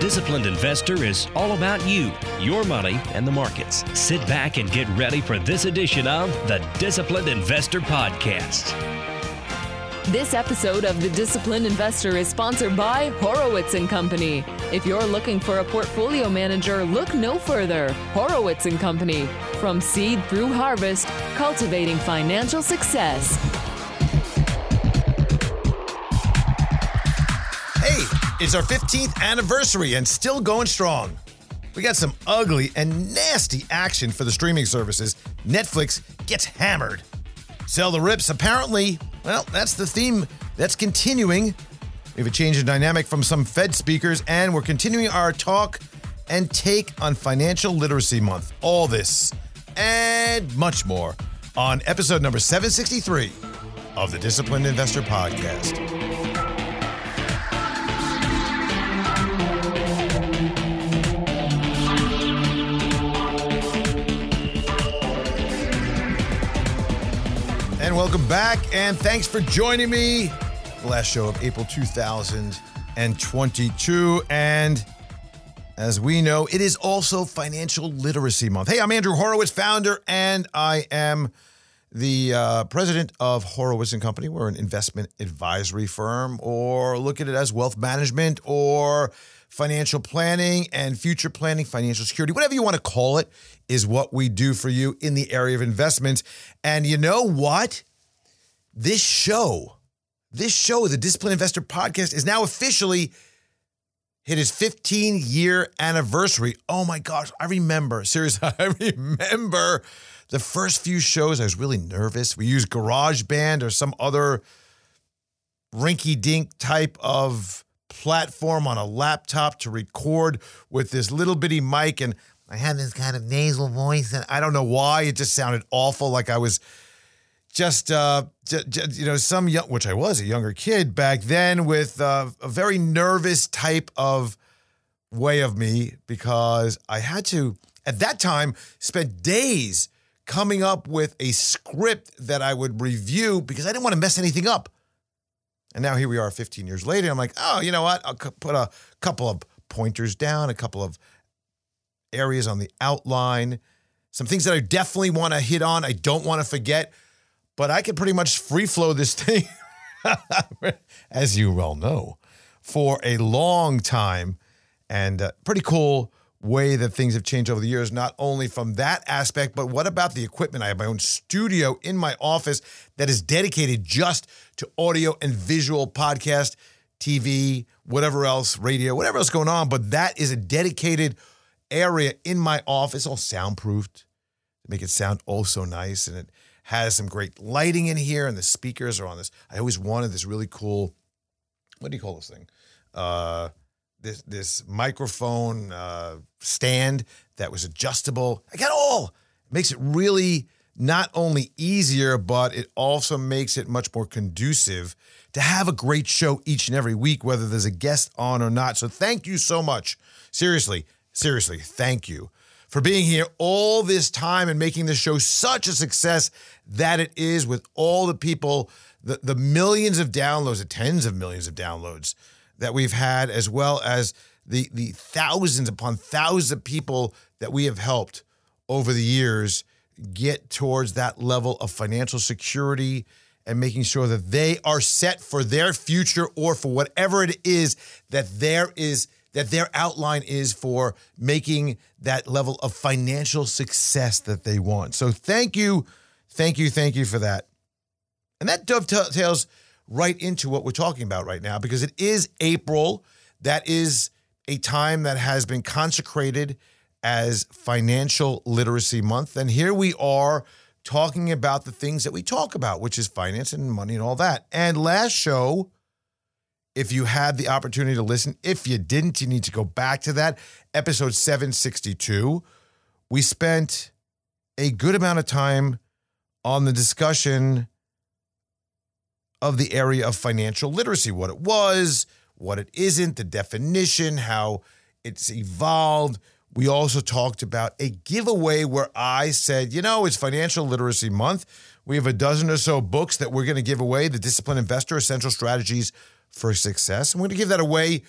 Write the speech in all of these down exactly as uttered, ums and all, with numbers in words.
Disciplined Investor is all about you, your money, and the markets. Sit back and get ready for this edition of the Disciplined Investor Podcast. This episode of The Disciplined Investor is sponsored by Horowitz and Company. If you're looking for a portfolio manager, look no further. Horowitz and Company. From seed through harvest, cultivating financial success. Hey, it's our fifteenth anniversary and still going strong. We got some ugly and nasty action for the streaming services. Netflix gets hammered. Sell the rips, apparently. Well, that's the theme that's continuing. We have a change in dynamic from some Fed speakers, and we're continuing our talk and take on Financial Literacy Month. All this and much more on episode number seven sixty-three of the Disciplined Investor Podcast. And welcome back, and thanks for joining me. The last show of April two thousand twenty-two, and as we know, it is also Financial Literacy Month. Hey, I'm Andrew Horowitz, founder, and I am the uh, president of Horowitz and Company. We're an investment advisory firm, or look at it as wealth management, or financial planning and future planning, financial security, whatever you want to call it, is what we do for you in the area of investments. And you know what? This show, this show, the Disciplined Investor Podcast, is now officially hit its fifteen-year anniversary. Oh my gosh, I remember, seriously, I remember the first few shows. I was really nervous. We used GarageBand or some other rinky-dink type of platform on a laptop to record with this little bitty mic, and I had this kind of nasal voice, and I don't know why, it just sounded awful, like I was just, uh, j- j- you know, some young, which I was a younger kid back then, with uh, a very nervous type of way of me, because I had to, at that time, spend days coming up with a script that I would review, because I didn't want to mess anything up. And now here we are fifteen years later, and I'm like, oh, you know what? I'll c- put a couple of pointers down, a couple of areas on the outline, some things that I definitely want to hit on, I don't want to forget, but I can pretty much free flow this thing, as you well know, for a long time. And uh, pretty cool way that things have changed over the years, not only from that aspect, but what about the equipment? I have my own studio in my office that is dedicated just to audio and visual podcast, T V, whatever else, radio, whatever else going on. But that is a dedicated area in my office, all soundproofed, to make it sound oh so nice. And it has some great lighting in here, and the speakers are on this. I always wanted this really cool, what do you call this thing? Uh, This this microphone uh, stand that was adjustable. I got all. It makes it really not only easier, but it also makes it much more conducive to have a great show each and every week, whether there's a guest on or not. So thank you so much. Seriously, seriously, thank you for being here all this time and making this show such a success that it is, with all the people, the, the millions of downloads, the tens of millions of downloads that we've had, as well as the the thousands upon thousands of people that we have helped over the years get towards that level of financial security and making sure that they are set for their future, or for whatever it is that there is that their outline is for making that level of financial success that they want. So thank you, thank you, thank you for that. And that dovetails right into what we're talking about right now, because it is April. That is a time that has been consecrated as Financial Literacy Month. And here we are talking about the things that we talk about, which is finance and money and all that. And last show, if you had the opportunity to listen, if you didn't, you need to go back to that. Episode seven sixty-two, we spent a good amount of time on the discussion of the area of financial literacy, what it was, what it isn't, the definition, how it's evolved. We also talked about a giveaway where I said, you know, it's Financial Literacy Month. We have a dozen or so books that we're going to give away, The Disciplined Investor Essential Strategies for Success. I'm going to give that away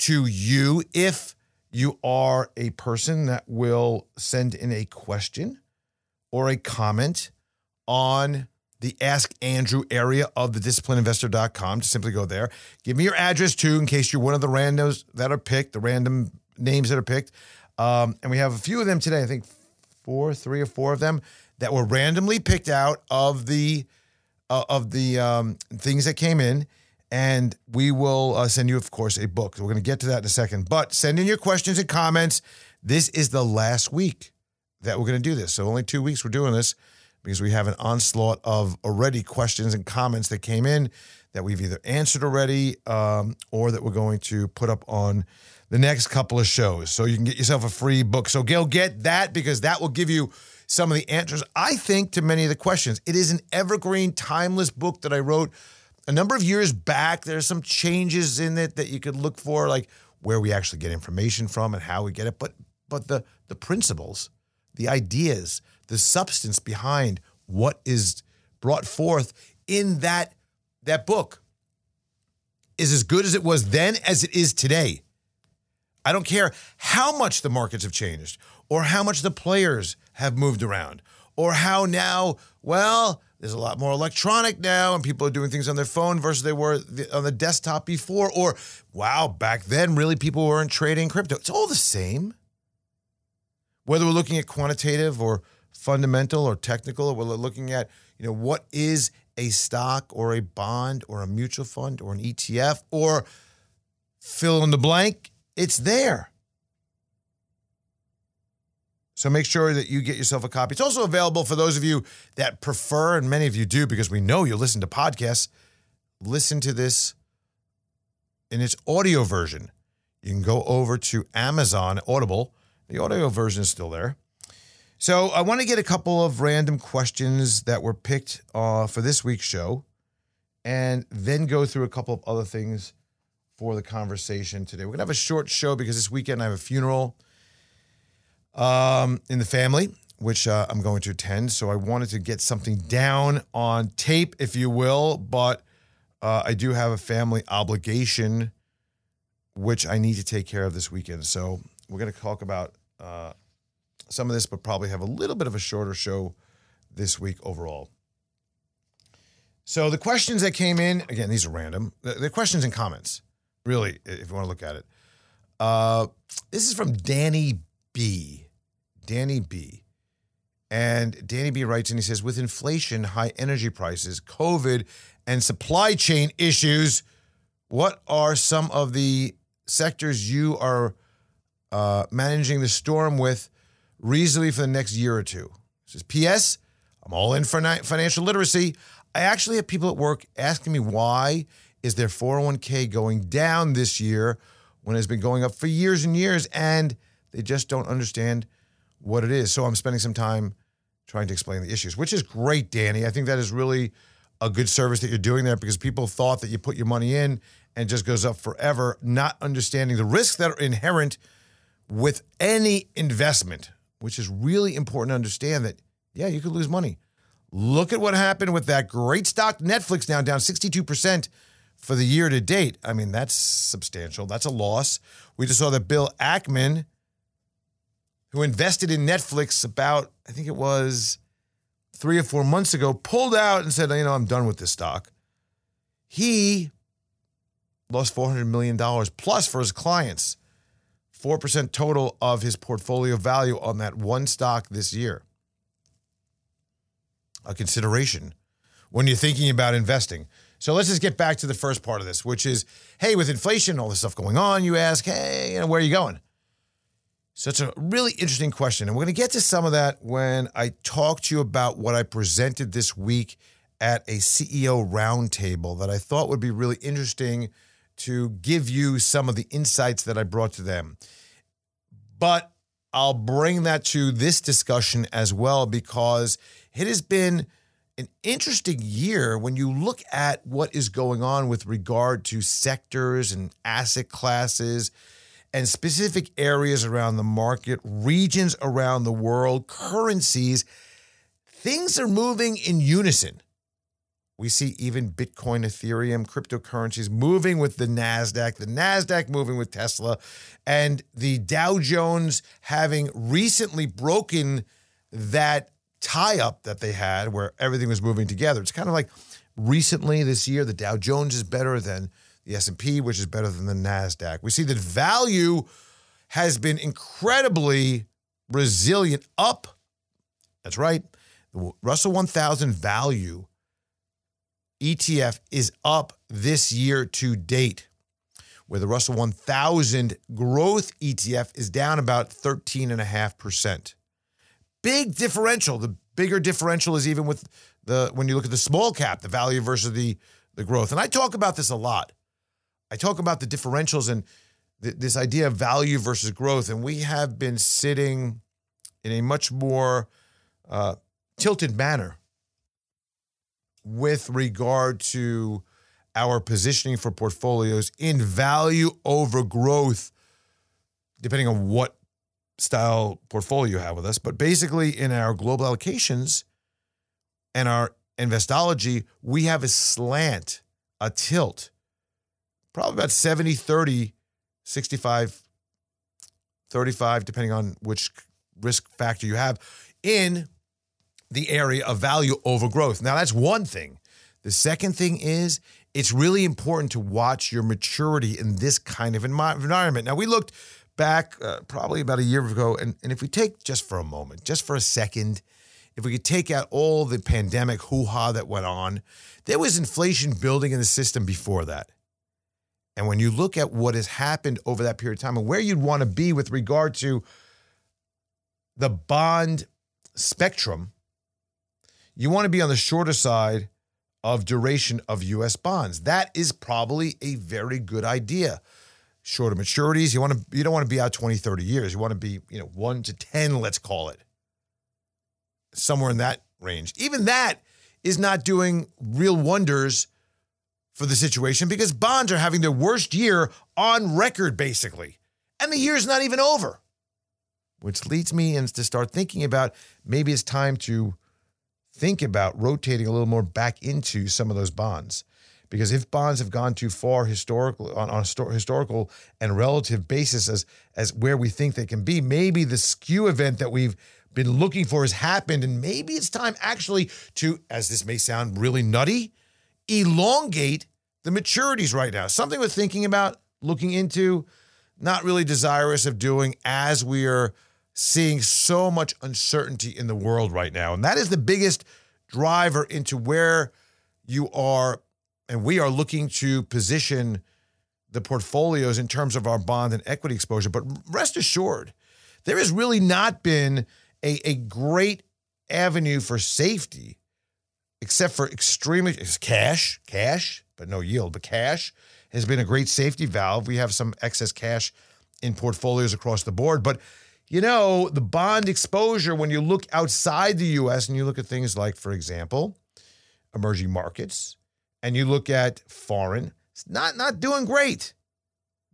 to you. If you are a person that will send in a question or a comment on the Ask Andrew area of the disciplined investor dot com, just simply go there. Give me your address too, in case you're one of the randos that are picked, the random names that are picked. Um, and we have a few of them today, I think four, three or four of them that were randomly picked out of the uh, of the um, things that came in. And we will uh, send you, of course, a book. So we're going to get to that in a second. But send in your questions and comments. This is the last week that we're going to do this. So only two weeks we're doing this, because we have an onslaught of already questions and comments that came in that we've either answered already um, or that we're going to put up on the next couple of shows. So you can get yourself a free book. So go get that, because that will give you some of the answers, I think, to many of the questions. It is an evergreen, timeless book that I wrote a number of years back. There's some changes in it that you could look for, like where we actually get information from and how we get it. But but the the principles, the ideas, the substance behind what is brought forth in that, that book is as good as it was then as it is today. I don't care how much the markets have changed or how much the players have moved around or how now, well, there's a lot more electronic now and people are doing things on their phone versus they were on the desktop before, or, wow, back then really people weren't trading crypto. It's all the same. Whether we're looking at quantitative or fundamental or technical, or we're looking at, you know, what is a stock or a bond or a mutual fund or an E T F or fill in the blank, it's there. So make sure that you get yourself a copy. It's also available for those of you that prefer, and many of you do because we know you listen to podcasts, listen to this in its audio version. You can go over to Amazon Audible. The audio version is still there. So I want to get a couple of random questions that were picked uh, for this week's show, and then go through a couple of other things for the conversation today. We're going to have a short show because this weekend I have a funeral um, in the family, which uh, I'm going to attend. So I wanted to get something down on tape, if you will, but uh, I do have a family obligation, which I need to take care of this weekend. So we're going to talk about Uh, some of this, but probably have a little bit of a shorter show this week overall. So the questions that came in, again, these are random. They're questions and comments, really, if you want to look at it. Uh, this is from Danny B. Danny B. And Danny B writes, and he says, with inflation, high energy prices, COVID, and supply chain issues, what are some of the sectors you are uh, managing the storm with reasonably for the next year or two? It says, P S, I'm all in for financial literacy. I actually have people at work asking me, why is their four oh one k going down this year when it's been going up for years and years, and they just don't understand what it is. So I'm spending some time trying to explain the issues, which is great, Danny. I think that is really a good service that you're doing there, because people thought that you put your money in and it just goes up forever, not understanding the risks that are inherent with any investment, which is really important to understand that, yeah, you could lose money. Look at what happened with that great stock Netflix, now down sixty-two percent for the year to date. I mean, that's substantial. That's a loss. We just saw that Bill Ackman, who invested in Netflix about, I think it was three or four months ago, pulled out and said, you know, I'm done with this stock. He lost four hundred million dollars plus for his clients. four percent total of his portfolio value on that one stock this year. A consideration when you're thinking about investing. So let's just get back to the first part of this, which is, hey, with inflation, all this stuff going on, you ask, hey, you know, where are you going? So it's a really interesting question. And we're going to get to some of that when I talk to you about what I presented this week at a C E O roundtable that I thought would be really interesting to give you some of the insights that I brought to them. But I'll bring that to this discussion as well, because it has been an interesting year when you look at what is going on with regard to sectors and asset classes and specific areas around the market, regions around the world, currencies. Things are moving in unison, We see even Bitcoin, Ethereum, cryptocurrencies moving with the NASDAQ, the NASDAQ moving with Tesla, and the Dow Jones having recently broken that tie-up that they had where everything was moving together. It's kind of like recently this year, the Dow Jones is better than the S and P, which is better than the NASDAQ. We see that value has been incredibly resilient up. That's right. The Russell one thousand Value E T F is up this year to date, where the Russell one thousand Growth E T F is down about thirteen point five percent. Big differential. The bigger differential is even with the when you look at the small cap, the value versus the, the growth. And I talk about this a lot. I talk about the differentials and th- this idea of value versus growth. And we have been sitting in a much more uh, tilted manner with regard to our positioning for portfolios in value over growth, depending on what style portfolio you have with us. But basically in our global allocations and our eNVESTOLOGY, we have a slant, a tilt, probably about seventy thirty, sixty-five thirty-five, depending on which risk factor you have in the area of value over growth. Now, that's one thing. The second thing is it's really important to watch your maturity in this kind of environment. Now, we looked back uh, probably about a year ago, and, and if we take just for a moment, just for a second, if we could take out all the pandemic hoo-ha that went on, there was inflation building in the system before that. And when you look at what has happened over that period of time and where you'd want to be with regard to the bond spectrum, you want to be on the shorter side of duration of U S bonds. That is probably a very good idea. Shorter maturities, you want to you don't want to be out twenty, thirty years. You want to be, you know, one to ten, let's call it. Somewhere in that range. Even that is not doing real wonders for the situation because bonds are having their worst year on record, basically. And the year's not even over. Which leads me to start thinking about maybe it's time to think about rotating a little more back into some of those bonds. Because if bonds have gone too far historical, on, on a historical and relative basis as, as where we think they can be, maybe the skew event that we've been looking for has happened, and maybe it's time actually to, as this may sound really nutty, elongate the maturities right now. Something we're thinking about, looking into, not really desirous of doing as we are seeing so much uncertainty in the world right now. And that is the biggest driver into where you are, and we are looking to position the portfolios in terms of our bond and equity exposure. But rest assured, there has really not been a, a great avenue for safety, except for extremely cash, cash, but no yield, but cash has been a great safety valve. We have some excess cash in portfolios across the board, but you know, the bond exposure, when you look outside the U S and you look at things like, for example, emerging markets, and you look at foreign, it's not, not doing great.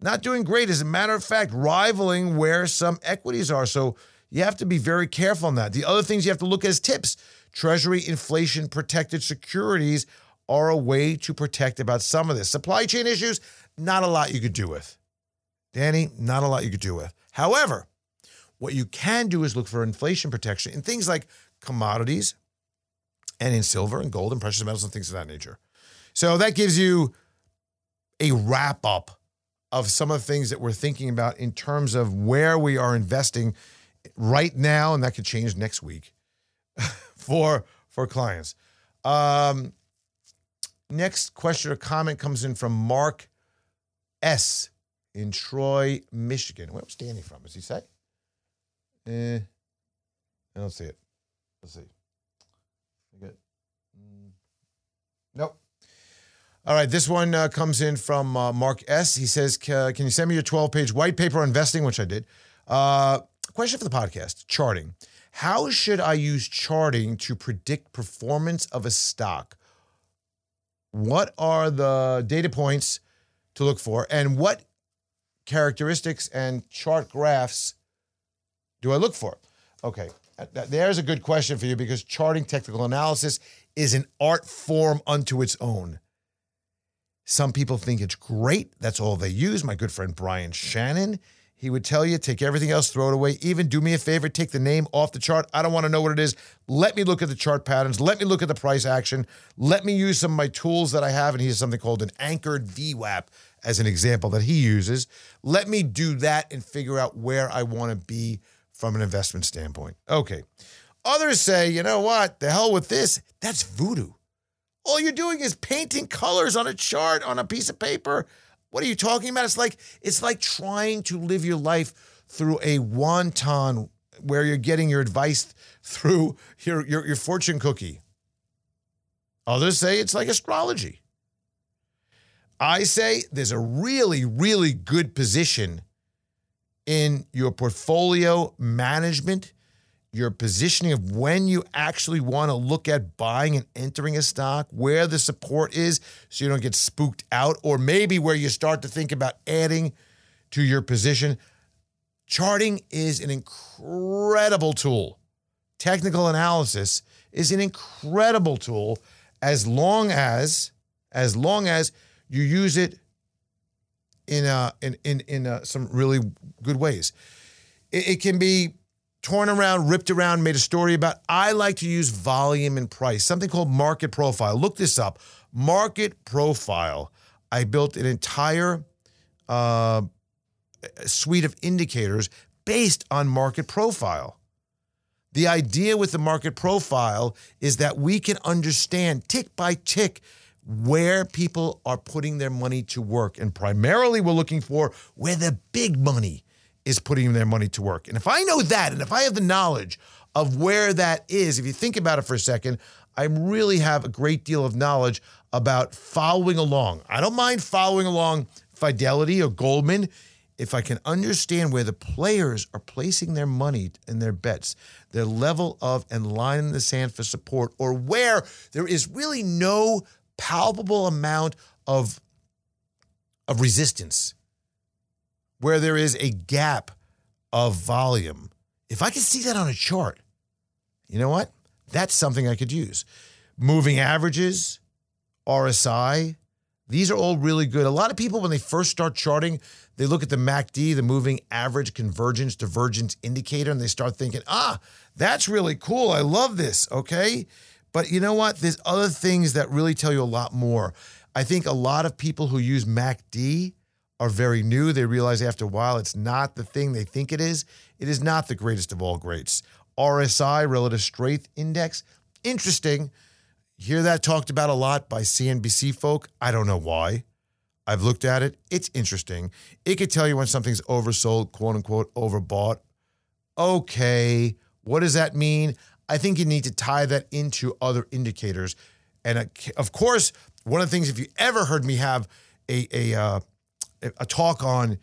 Not doing great. As a matter of fact, rivaling where some equities are. So you have to be very careful on that. The other things you have to look at is tips. Treasury inflation-protected securities are a way to protect about some of this. Supply chain issues, not a lot you could do with. Danny, not a lot you could do with. However, what you can do is look for inflation protection in things like commodities and in silver and gold and precious metals and things of that nature. So that gives you a wrap-up of some of the things that we're thinking about in terms of where we are investing right now, and that could change next week for, for clients. Um, next question or comment comes in from Mark S. in Troy, Michigan. Where was Danny from? Does he say? Eh, I don't see it. Let's see. Good. Nope. All right, this one uh, comes in from uh, Mark S. He says, can you send me your twelve-page white paper on investing, which I did? Uh, question for the podcast, charting. How should I use charting to predict performance of a stock? What are the data points to look for? And what characteristics and chart graphs do I look for? Okay, there's a good question for you because charting technical analysis is an art form unto its own. Some people think it's great. That's all they use. My good friend Brian Shannon, he would tell you, take everything else, throw it away. Even do me a favor, take the name off the chart. I don't want to know what it is. Let me look at the chart patterns. Let me look at the price action. Let me use some of my tools that I have. And he has something called an anchored V WAP as an example that he uses. Let me do that and figure out where I want to be from an investment standpoint. Okay. Others say, you know what? The hell with this. That's voodoo. All you're doing is painting colors on a chart, on a piece of paper. What are you talking about? It's like it's like trying to live your life through a wonton where you're getting your advice through your, your, your fortune cookie. Others say it's like astrology. I say there's a really, really good position in your portfolio management, your positioning of when you actually want to look at buying and entering a stock, where the support is so you don't get spooked out, or maybe where you start to think about adding to your position. Charting is an incredible tool. Technical analysis is an incredible tool as long as, as long as you use it in, uh, in, in, in uh, some really good ways. It, it can be torn around, ripped around, made a story about. I like to use volume and price, something called market profile. Look this up. Market profile. I built an entire uh, suite of indicators based on market profile. The idea with the market profile is that we can understand tick by tick where people are putting their money to work. And primarily we're looking for where the big money is putting their money to work. And if I know that, and if I have the knowledge of where that is, if you think about it for a second, I really have a great deal of knowledge about following along. I don't mind following along Fidelity or Goldman if I can understand where the players are placing their money and their bets, their level of and line in the sand for support, or where there is really no palpable amount of, of resistance, where there is a gap of volume. If I could see that on a chart, you know what? That's something I could use. Moving averages, R S I, these are all really good. A lot of people, when they first start charting, they look at the M A C D, the moving average convergence divergence indicator, and they start thinking, ah, that's really cool. I love this, okay? But you know what? There's other things that really tell you a lot more. I think a lot of people who use M A C D are very new. They realize after a while it's not the thing they think it is. It is not the greatest of all greats. R S I, Relative Strength Index, interesting. Hear that talked about a lot by C N B C folk. I don't know why. I've looked at it. It's interesting. It could tell you when something's oversold, quote unquote, overbought. Okay, what does that mean? I think you need to tie that into other indicators. And of course, one of the things, if you ever heard me have a, a, uh, a talk on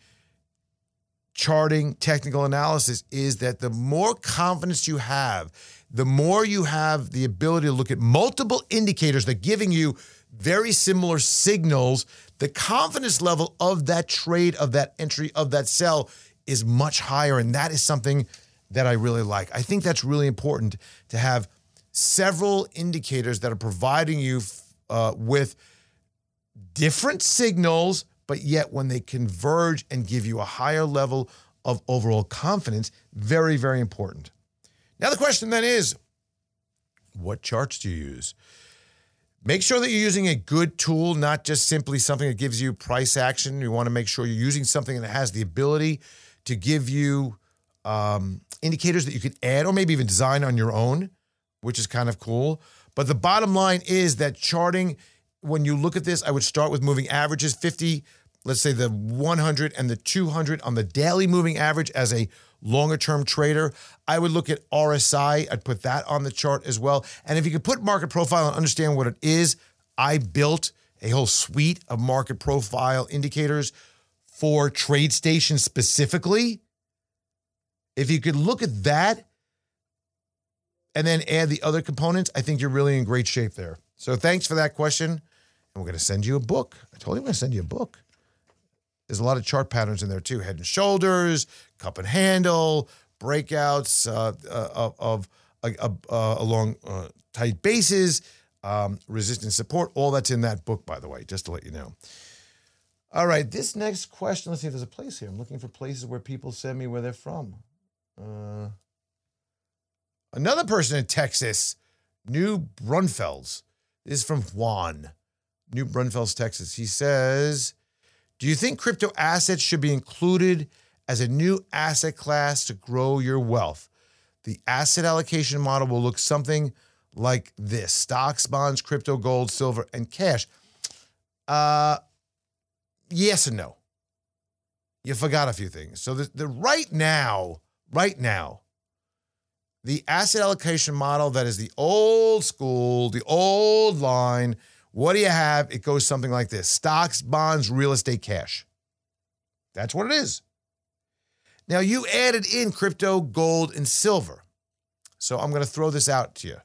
charting, technical analysis, is that the more confidence you have, the more you have the ability to look at multiple indicators that are giving you very similar signals, the confidence level of that trade, of that entry, of that sell is much higher. And that is something that I really like. I think that's really important to have several indicators that are providing you uh, with different signals, but yet when they converge and give you a higher level of overall confidence, very, very important. Now the question then is, what charts do you use? Make sure that you're using a good tool, not just simply something that gives you price action. You want to make sure you're using something that has the ability to give you um, indicators that you could add or maybe even design on your own, which is kind of cool. But the bottom line is that charting, when you look at this, I would start with moving averages, fifty, let's say the one hundred and the two hundred on the daily moving average as a longer-term trader. I would look at R S I. I'd put that on the chart as well. And if you could put market profile and understand what it is, I built a whole suite of market profile indicators for TradeStation specifically. If you could look at that and then add the other components, I think you're really in great shape there. So thanks for that question. And we're going to send you a book. I told you I'm going to send you a book. There's a lot of chart patterns in there too. Head and shoulders, cup and handle, breakouts uh, uh, of, of uh, uh, along uh, tight bases. um, resistance, support. All that's in that book, by the way, just to let you know. All right, this next question. Let's see if there's a place here. I'm looking for places where people send me where they're from. Uh, another person in Texas, New Braunfels. This is from Juan, New Braunfels, Texas. He says, do you think crypto assets should be included as a new asset class to grow your wealth? The asset allocation model will look something like this: stocks, bonds, crypto, gold, silver, and cash. Uh, yes and no. You forgot a few things. So the, the right now, right now, the asset allocation model that is the old school, the old line, what do you have? It goes something like this: stocks, bonds, real estate, cash. That's what it is. Now, you added in crypto, gold, and silver. So I'm going to throw this out to you.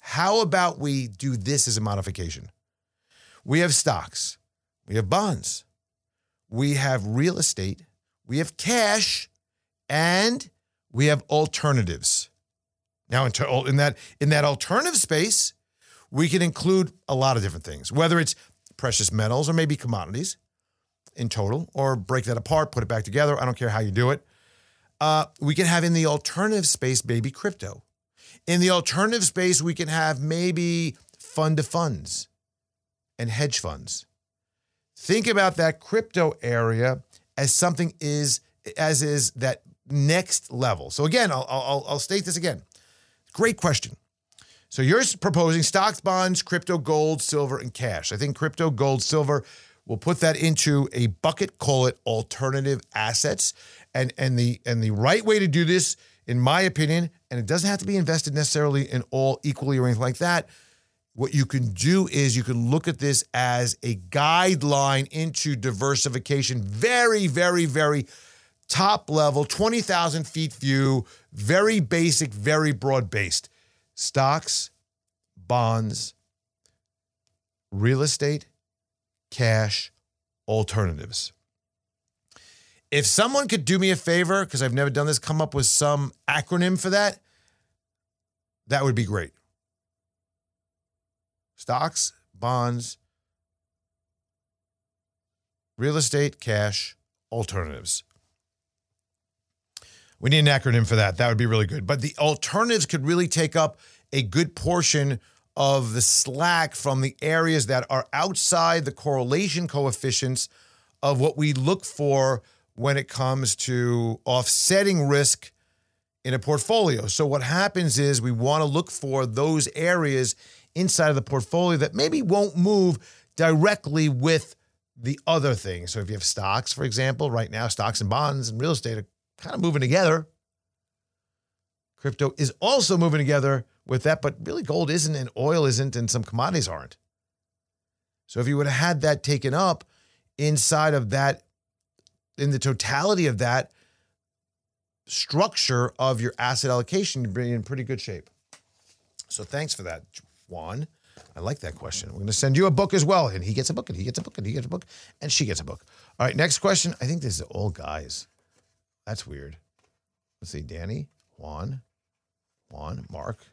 How about we do this as a modification? We have stocks. We have bonds. We have real estate. We have cash. And we have alternatives. Now, in that, in that alternative space, we can include a lot of different things, whether it's precious metals or maybe commodities in total, or break that apart, put it back together. I don't care how you do it. Uh, we can have in the alternative space, maybe crypto. In the alternative space, we can have maybe fund to funds and hedge funds. Think about that crypto area as something is, as is that next level. So again, I'll, I'll, I'll state this again. Great question. So you're proposing stocks, bonds, crypto, gold, silver, and cash. I think crypto, gold, silver, we'll put that into a bucket, call it alternative assets. And, and, the, and the right way to do this, in my opinion, and it doesn't have to be invested necessarily in all equally or anything like that, what you can do is you can look at this as a guideline into diversification. Very, very, very top level, twenty thousand feet view, very basic, very broad-based. Stocks, bonds, real estate, cash, alternatives. If someone could do me a favor, because I've never done this, come up with some acronym for that, that would be great. Stocks, bonds, real estate, cash, alternatives. We need an acronym for that. That would be really good. But the alternatives could really take up a good portion of the slack from the areas that are outside the correlation coefficients of what we look for when it comes to offsetting risk in a portfolio. So what happens is we want to look for those areas inside of the portfolio that maybe won't move directly with the other things. So if you have stocks, for example, right now, stocks and bonds and real estate are kind of moving together. Crypto is also moving together with that, but really gold isn't and oil isn't and some commodities aren't. So if you would have had that taken up inside of that, in the totality of that structure of your asset allocation, you'd be in pretty good shape. So thanks for that, Juan. I like that question. We're going to send you a book as well. And he gets a book and he gets a book and he gets a book and she gets a book. All right, next question. I think this is all guys. That's weird. Let's see. Danny, Juan, Juan, Mark.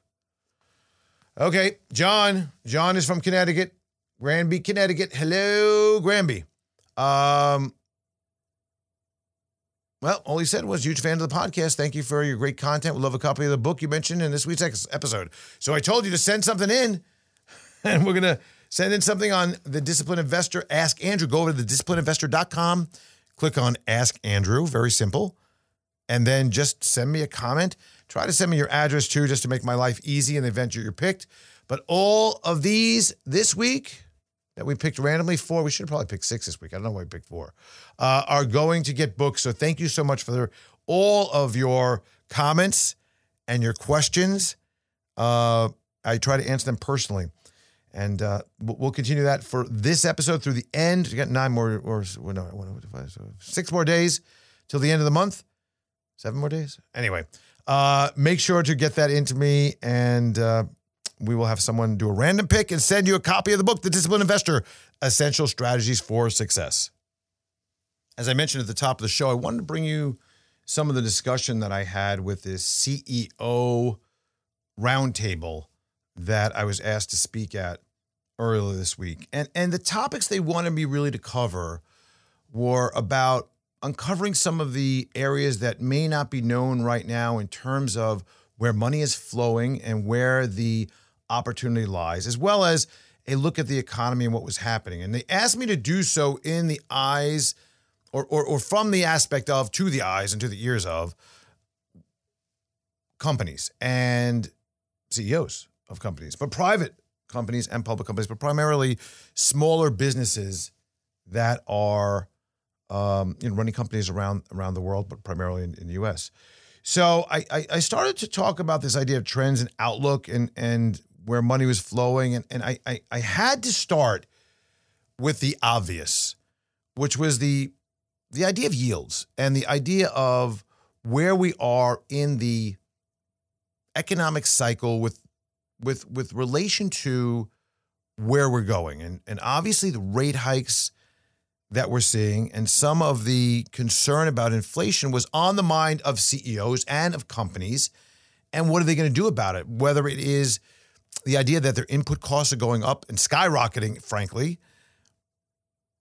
Okay, John. John is from Connecticut. Granby, Connecticut. Hello, Granby. Um, well, all he said was, huge fan of the podcast. Thank you for your great content. We love a copy of the book you mentioned in this week's episode. So I told you to send something in, and we're going to send in something on The Disciplined Investor. Ask Andrew. Go over to the disciplined investor dot com. Click on Ask Andrew. Very simple. And then just send me a comment. Try to send me your address, too, just to make my life easy in the event you're picked. But all of these this week that we picked randomly, four, we should have probably picked six this week. I don't know why we picked four, uh, are going to get booked. So thank you so much for the, all of your comments and your questions. Uh, I try to answer them personally. And uh, we'll continue that for this episode through the end. We got nine more, or no, one, two, five, six more days till the end of the month. Seven more days. Anyway, uh, make sure to get that into me, and uh, we will have someone do a random pick and send you a copy of the book, The Disciplined Investor, Essential Strategies for Success. As I mentioned at the top of the show, I wanted to bring you some of the discussion that I had with this C E O roundtable that I was asked to speak at earlier this week. And, and the topics they wanted me really to cover were about uncovering some of the areas that may not be known right now in terms of where money is flowing and where the opportunity lies, as well as a look at the economy and what was happening. And they asked me to do so in the eyes or, or, or from the aspect of to the eyes and to the ears of companies and C E Os of companies, but private companies and public companies, but primarily smaller businesses that are um, you know, running companies around around the world, but primarily in, in the U S. So I, I, I started to talk about this idea of trends and outlook and and where money was flowing. And, and I, I, I had to start with the obvious, which was the the idea of yields and the idea of where we are in the economic cycle with with with relation to where we're going. And, and obviously the rate hikes that we're seeing and some of the concern about inflation was on the mind of C E Os and of companies. And what are they going to do about it? Whether it is the idea that their input costs are going up and skyrocketing, frankly,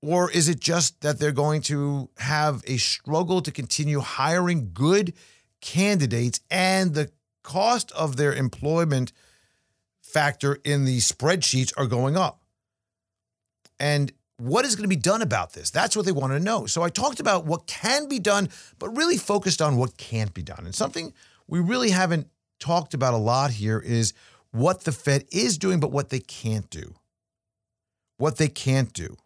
or is it just that they're going to have a struggle to continue hiring good candidates and the cost of their employment factor in the spreadsheets are going up? And what is going to be done about this? That's what they wanted to know. So I talked about what can be done, but really focused on what can't be done. And something we really haven't talked about a lot here is what the Fed is doing, but what they can't do. What they can't do.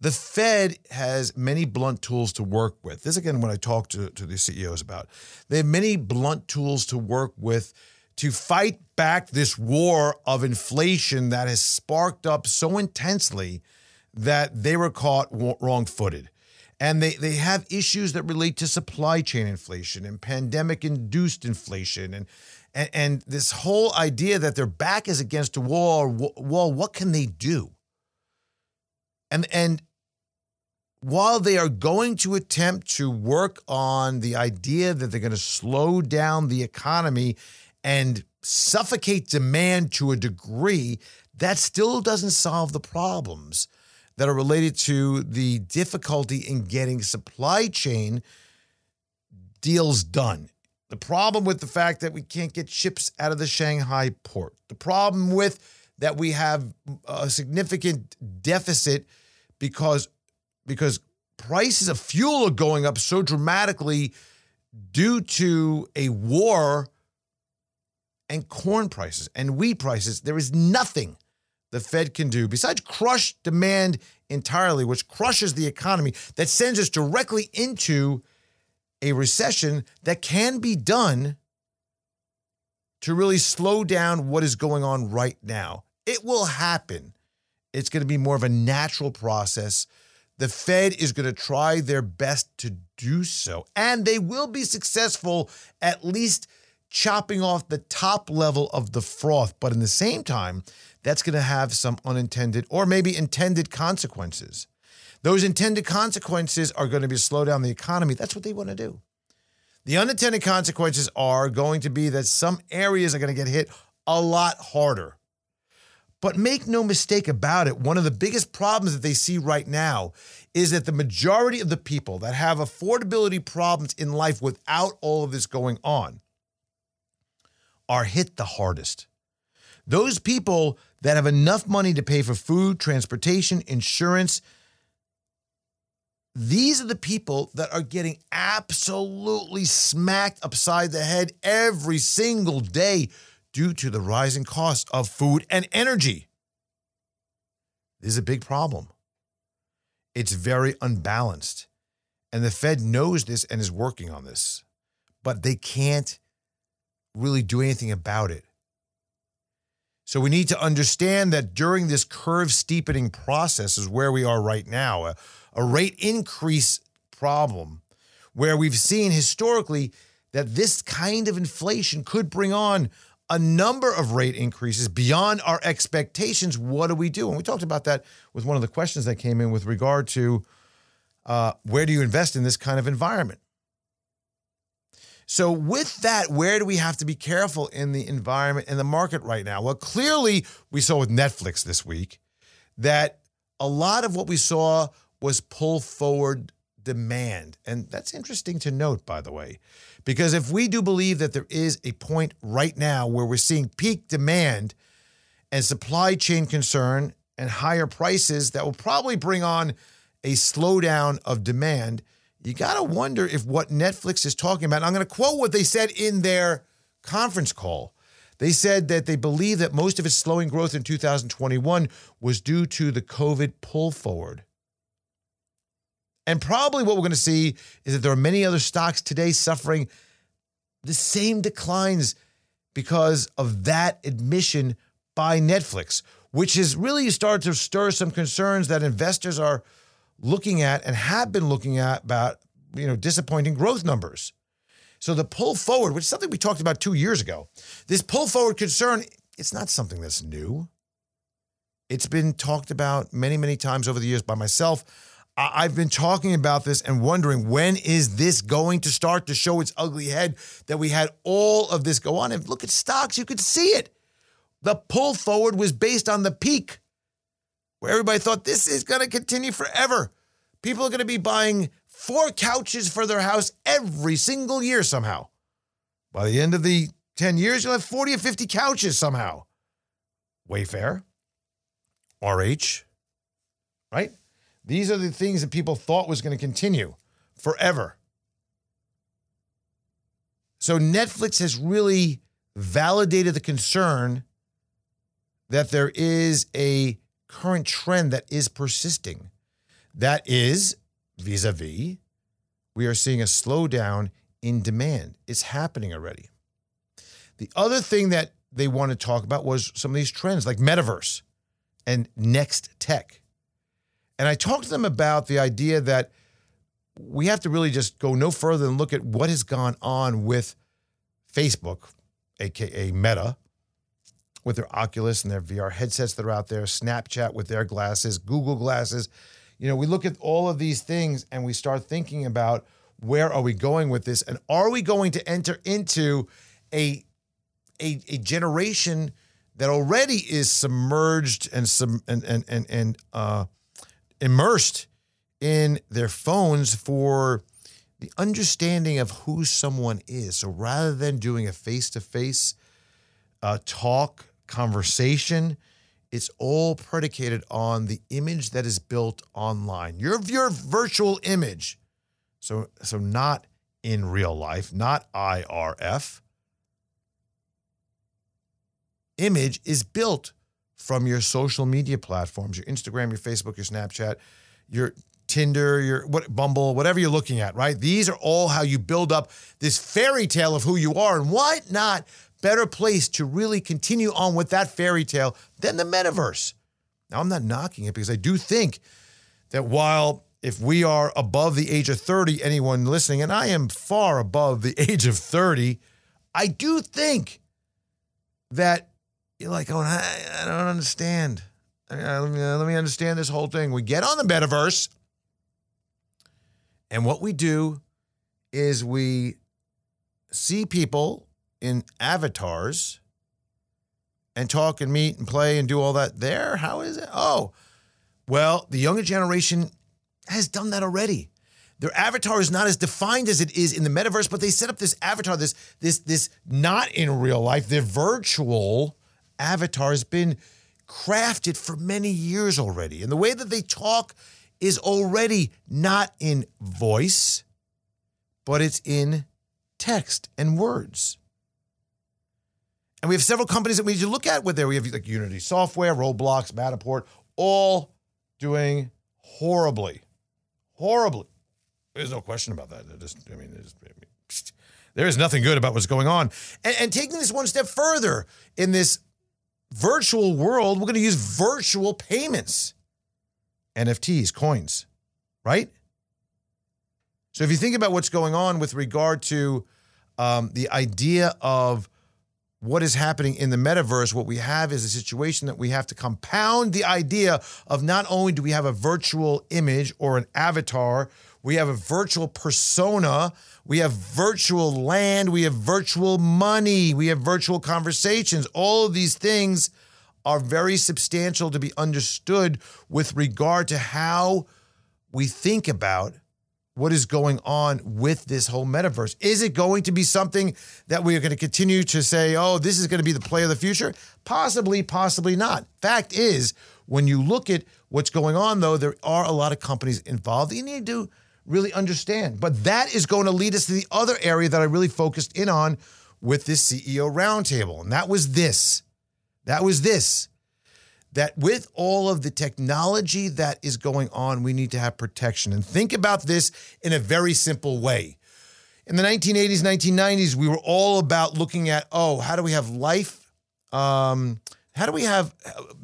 The Fed has many blunt tools to work with. This, again, what I talk to, to the C E Os about. They have many blunt tools to work with to fight back this war of inflation that has sparked up so intensely that they were caught wrong-footed. And they, they have issues that relate to supply chain inflation and pandemic-induced inflation and, and, and this whole idea that their back is against a wall. Well, what can they do? And, and while they are going to attempt to work on the idea that they're going to slow down the economy and suffocate demand to a degree, that still doesn't solve the problems that are related to the difficulty in getting supply chain deals done. The problem with the fact that we can't get ships out of the Shanghai port. The problem with that we have a significant deficit because, because prices of fuel are going up so dramatically due to a war and corn prices and wheat prices. There is nothing the Fed can do besides crush demand entirely, which crushes the economy, that sends us directly into a recession that can be done to really slow down what is going on right now. It will happen. It's going to be more of a natural process. The Fed is going to try their best to do so, and they will be successful at least chopping off the top level of the froth. But in the same time, that's going to have some unintended or maybe intended consequences. Those intended consequences are going to be to slow down the economy. That's what they want to do. The unintended consequences are going to be that some areas are going to get hit a lot harder. But make no mistake about it, one of the biggest problems that they see right now is that the majority of the people that have affordability problems in life without all of this going on are hit the hardest. Those people that have enough money to pay for food, transportation, insurance, these are the people that are getting absolutely smacked upside the head every single day due to the rising cost of food and energy. This is a big problem. It's very unbalanced. And the Fed knows this and is working on this, but they can't really do anything about it. So we need to understand that during this curve steepening process is where we are right now, a, a rate increase problem where we've seen historically that this kind of inflation could bring on a number of rate increases beyond our expectations. What do we do? And we talked about that with one of the questions that came in with regard to uh, where do you invest in this kind of environment? So with that, where do we have to be careful in the environment and the market right now? Well, clearly we saw with Netflix this week that a lot of what we saw was pull forward demand. And that's interesting to note, by the way, because if we do believe that there is a point right now where we're seeing peak demand and supply chain concern and higher prices that will probably bring on a slowdown of demand, you got to wonder if what Netflix is talking about, and I'm going to quote what they said in their conference call. They said that they believe that most of its slowing growth in two thousand twenty-one was due to the COVID pull forward. And probably what we're going to see is that there are many other stocks today suffering the same declines because of that admission by Netflix, which has really started to stir some concerns that investors are looking at and have been looking at about, you know, disappointing growth numbers. So the pull forward, which is something we talked about two years ago, this pull forward concern, it's not something that's new. It's been talked about many, many times over the years by myself. I've been talking about this and wondering, when is this going to start to show its ugly head, that we had all of this go on? And look at stocks, you could see it. The pull forward was based on the peak, where everybody thought this is going to continue forever. People are going to be buying four couches for their house every single year somehow. By the end of the ten years, you'll have forty or fifty couches somehow. Wayfair, R H, right? These are the things that people thought was going to continue forever. So Netflix has really validated the concern that there is a current trend that is persisting. That is, vis-a-vis, we are seeing a slowdown in demand. It's happening already. The other thing that they want to talk about was some of these trends like metaverse and next tech. And I talked to them about the idea that we have to really just go no further than look at what has gone on with Facebook, aka Meta, with their Oculus and their V R headsets that are out there, Snapchat with their glasses, Google glasses. You know, we look at all of these things and we start thinking about, where are we going with this? And are we going to enter into a, a, a generation that already is submerged and, sub, and, and, and, and uh, immersed in their phones for the understanding of who someone is? So rather than doing a face-to-face uh, talk, conversation, it's all predicated on the image that is built online. Your, your virtual image. So, so not in real life, not I R F. Image is built from your social media platforms, your Instagram, your Facebook, your Snapchat, your Tinder, your what, Bumble, whatever you're looking at, right? These are all how you build up this fairy tale of who you are, and why not better place to really continue on with that fairy tale than the metaverse. Now, I'm not knocking it, because I do think that while if we are above the age of thirty, anyone listening, and I am far above the age of thirty, I do think that you're like, oh, I don't understand. Let me understand this whole thing. We get on the metaverse, and what we do is we see people in avatars and talk and meet and play and do all that there. How is it? Oh, well, the younger generation has done that already. Their avatar is not as defined as it is in the metaverse, but they set up this avatar, this, this, this not in real life, their virtual avatar has been crafted for many years already. And the way that they talk is already not in voice, but it's in text and words. And we have several companies that we need to look at with there. We have like Unity Software, Roblox, Matterport, all doing horribly. Horribly. There's no question about that. Just, I mean, just, I mean there is nothing good about what's going on. And, and taking this one step further, in this virtual world, we're going to use virtual payments. N F Ts, coins, right? So if you think about what's going on with regard to um, the idea of what is happening in the metaverse, what we have is a situation that we have to compound the idea of not only do we have a virtual image or an avatar, we have a virtual persona, we have virtual land, we have virtual money, we have virtual conversations. All of these things are very substantial to be understood with regard to how we think about what is going on with this whole metaverse. Is it going to be something that we are going to continue to say, oh, this is going to be the play of the future? Possibly, possibly not. Fact is, when you look at what's going on, though, there are a lot of companies involved that you need to really understand. But that is going to lead us to the other area that I really focused in on with this C E O roundtable. And that was this. That was this. That with all of the technology that is going on, we need to have protection. And think about this in a very simple way. In the nineteen eighties, nineteen nineties, we were all about looking at, oh, how do we have life? Um, how do we have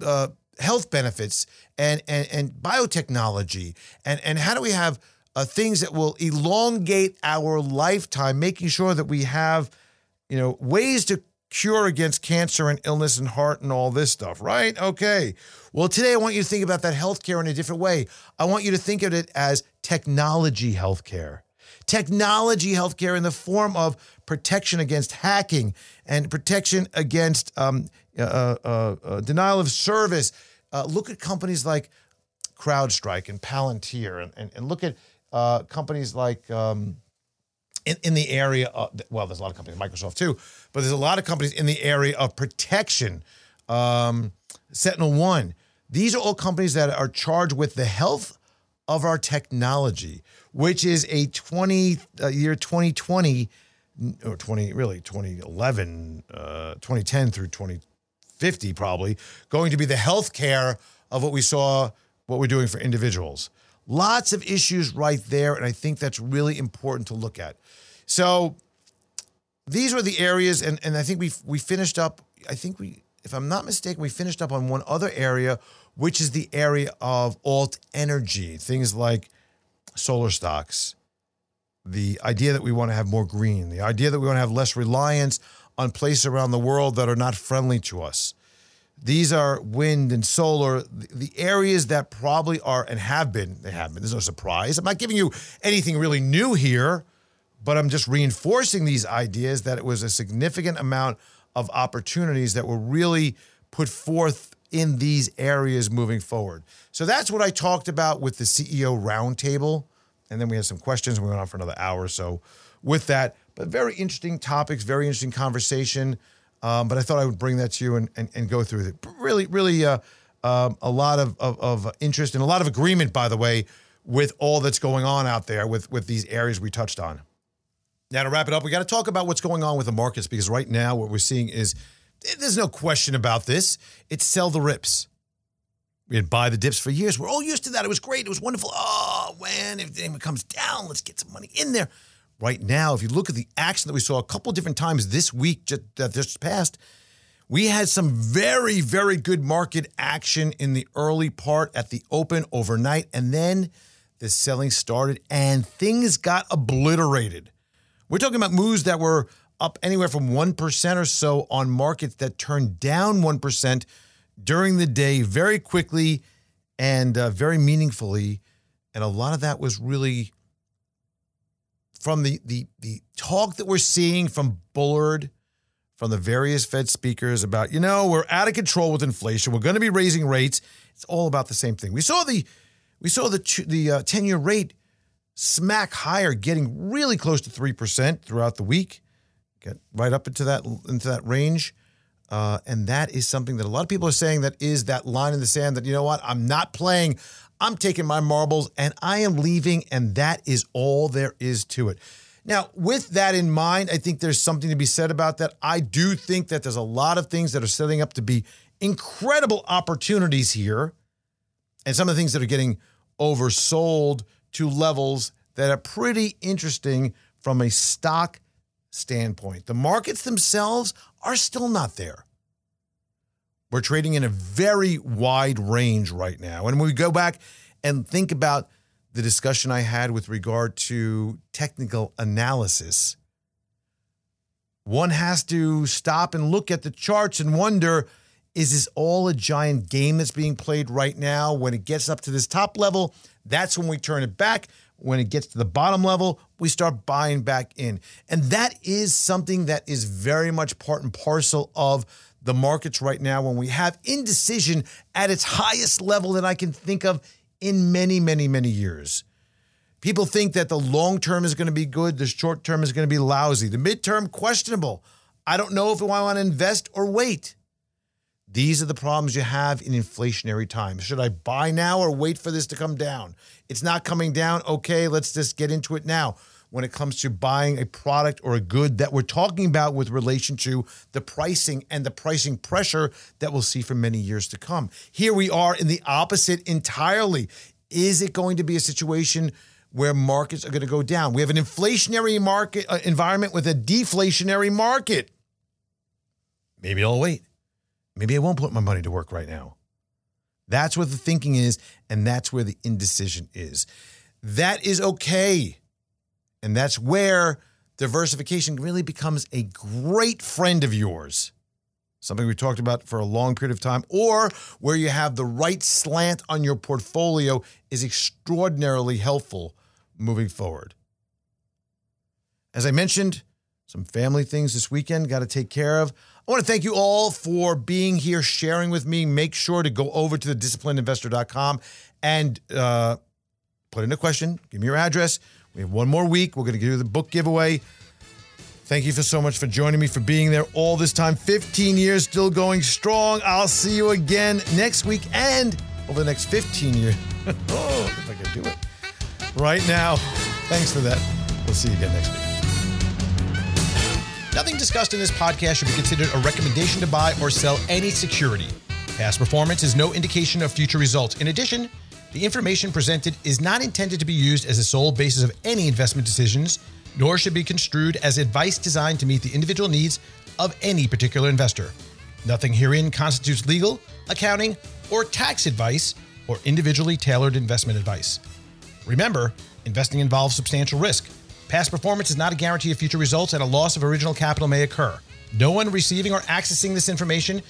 uh, health benefits and, and, and biotechnology? And, and how do we have uh, things that will elongate our lifetime, making sure that we have, you know, ways to cure against cancer and illness and heart and all this stuff, right? Okay. Well, today I want you to think about that healthcare in a different way. I want you to think of it as technology healthcare. Technology healthcare in the form of protection against hacking and protection against um, uh, uh, uh, denial of service. Uh, look at companies like CrowdStrike and Palantir, and, and, and look at uh, companies like... Um, In, in the area of, well, there's a lot of companies, Microsoft too, but there's a lot of companies in the area of protection. Um, Sentinel One. These are all companies that are charged with the health of our technology, which is a twenty, uh, year twenty twenty, or twenty, really, twenty eleven, uh, twenty ten through twenty fifty probably, going to be the healthcare of what we saw, what we're doing for individuals. Lots of issues right there, and I think that's really important to look at. So these were the areas, and, and I think we we finished up, I think we, if I'm not mistaken, we finished up on one other area, which is the area of alt energy, things like solar stocks, the idea that we want to have more green, the idea that we want to have less reliance on places around the world that are not friendly to us. These are wind and solar, the areas that probably are and have been, they have been, there's no surprise. I'm not giving you anything really new here, but I'm just reinforcing these ideas that it was a significant amount of opportunities that were really put forth in these areas moving forward. So that's what I talked about with the C E O roundtable. And then we had some questions. We went on for another hour or so with that. But very interesting topics, very interesting conversation. Um, but I thought I would bring that to you and, and, and go through it. Really, really uh, um, a lot of, of, of interest and a lot of agreement, by the way, with all that's going on out there with, with these areas we touched on. Now, to wrap it up, we got to talk about what's going on with the markets, because right now what we're seeing is, there's no question about this, it's sell the rips. We had buy the dips for years. We're all used to that. It was great. It was wonderful. Oh, man, if it comes down, let's get some money in there. Right now, if you look at the action that we saw a couple different times this week just, that just passed, we had some very, very good market action in the early part at the open overnight. And then the selling started and things got obliterated. We're talking about moves that were up anywhere from one percent or so on markets that turned down one percent during the day very quickly and uh, very meaningfully. And a lot of that was really... From the, the the talk that we're seeing from Bullard, from the various Fed speakers about, you know, we're out of control with inflation. We're going to be raising rates. It's all about the same thing. We saw the we saw the the uh, ten-year rate smack higher, getting really close to three percent throughout the week. Get right up into that into that range, uh, and that is something that a lot of people are saying that is that line in the sand that, you know what, I'm not playing. I'm taking my marbles and I am leaving, and that is all there is to it. Now, with that in mind, I think there's something to be said about that. I do think that there's a lot of things that are setting up to be incredible opportunities here, and some of the things that are getting oversold to levels that are pretty interesting from a stock standpoint. The markets themselves are still not there. We're trading in a very wide range right now. And when we go back and think about the discussion I had with regard to technical analysis, one has to stop and look at the charts and wonder, is this all a giant game that's being played right now? When it gets up to this top level, that's when we turn it back. When it gets to the bottom level, we start buying back in. And that is something that is very much part and parcel of the markets right now, when we have indecision at its highest level that I can think of in many, many, many years. People think that the long term is going to be good, the short term is going to be lousy, the midterm questionable. I don't know if I want to invest or wait. These are the problems you have in inflationary times. Should I buy now or wait for this to come down? It's not coming down. Okay, let's just get into it now. When it comes to buying a product or a good that we're talking about with relation to the pricing and the pricing pressure that we'll see for many years to come. Here we are in the opposite entirely. Is it going to be a situation where markets are going to go down? We have an inflationary market uh, environment with a deflationary market. Maybe I'll wait. Maybe I won't put my money to work right now. That's what the thinking is, and that's where the indecision is. That is okay. And that's where diversification really becomes a great friend of yours. Something we talked about for a long period of time, or where you have the right slant on your portfolio is extraordinarily helpful moving forward. As I mentioned, some family things this weekend got to take care of. I want to thank you all for being here, sharing with me. Make sure to go over to the disciplined investor dot com and uh, put in a question. Give me your address. We have one more week. We're going to do the book giveaway. Thank you for so much for joining me, for being there all this time. fifteen years, still going strong. I'll see you again next week and over the next fifteen years. Oh, if I can do it right now. Thanks for that. We'll see you again next week. Nothing discussed in this podcast should be considered a recommendation to buy or sell any security. Past performance is no indication of future results. In addition, the information presented is not intended to be used as a sole basis of any investment decisions, nor should be construed as advice designed to meet the individual needs of any particular investor. Nothing herein constitutes legal, accounting, or tax advice or individually tailored investment advice. Remember, investing involves substantial risk. Past performance is not a guarantee of future results, and a loss of original capital may occur. No one receiving or accessing this information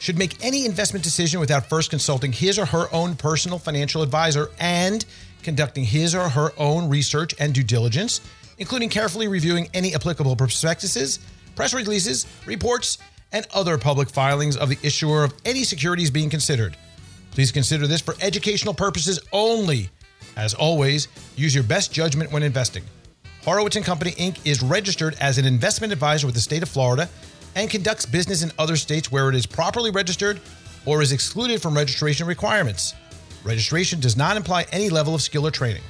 should make any investment decision without first consulting his or her own personal financial advisor and conducting his or her own research and due diligence, including carefully reviewing any applicable prospectuses, press releases, reports, and other public filings of the issuer of any securities being considered. Please consider this for educational purposes only. As always, use your best judgment when investing. Horowitz and Company, Incorporated is registered as an investment advisor with the state of Florida and conducts business in other states where it is properly registered or is excluded from registration requirements. Registration does not imply any level of skill or training.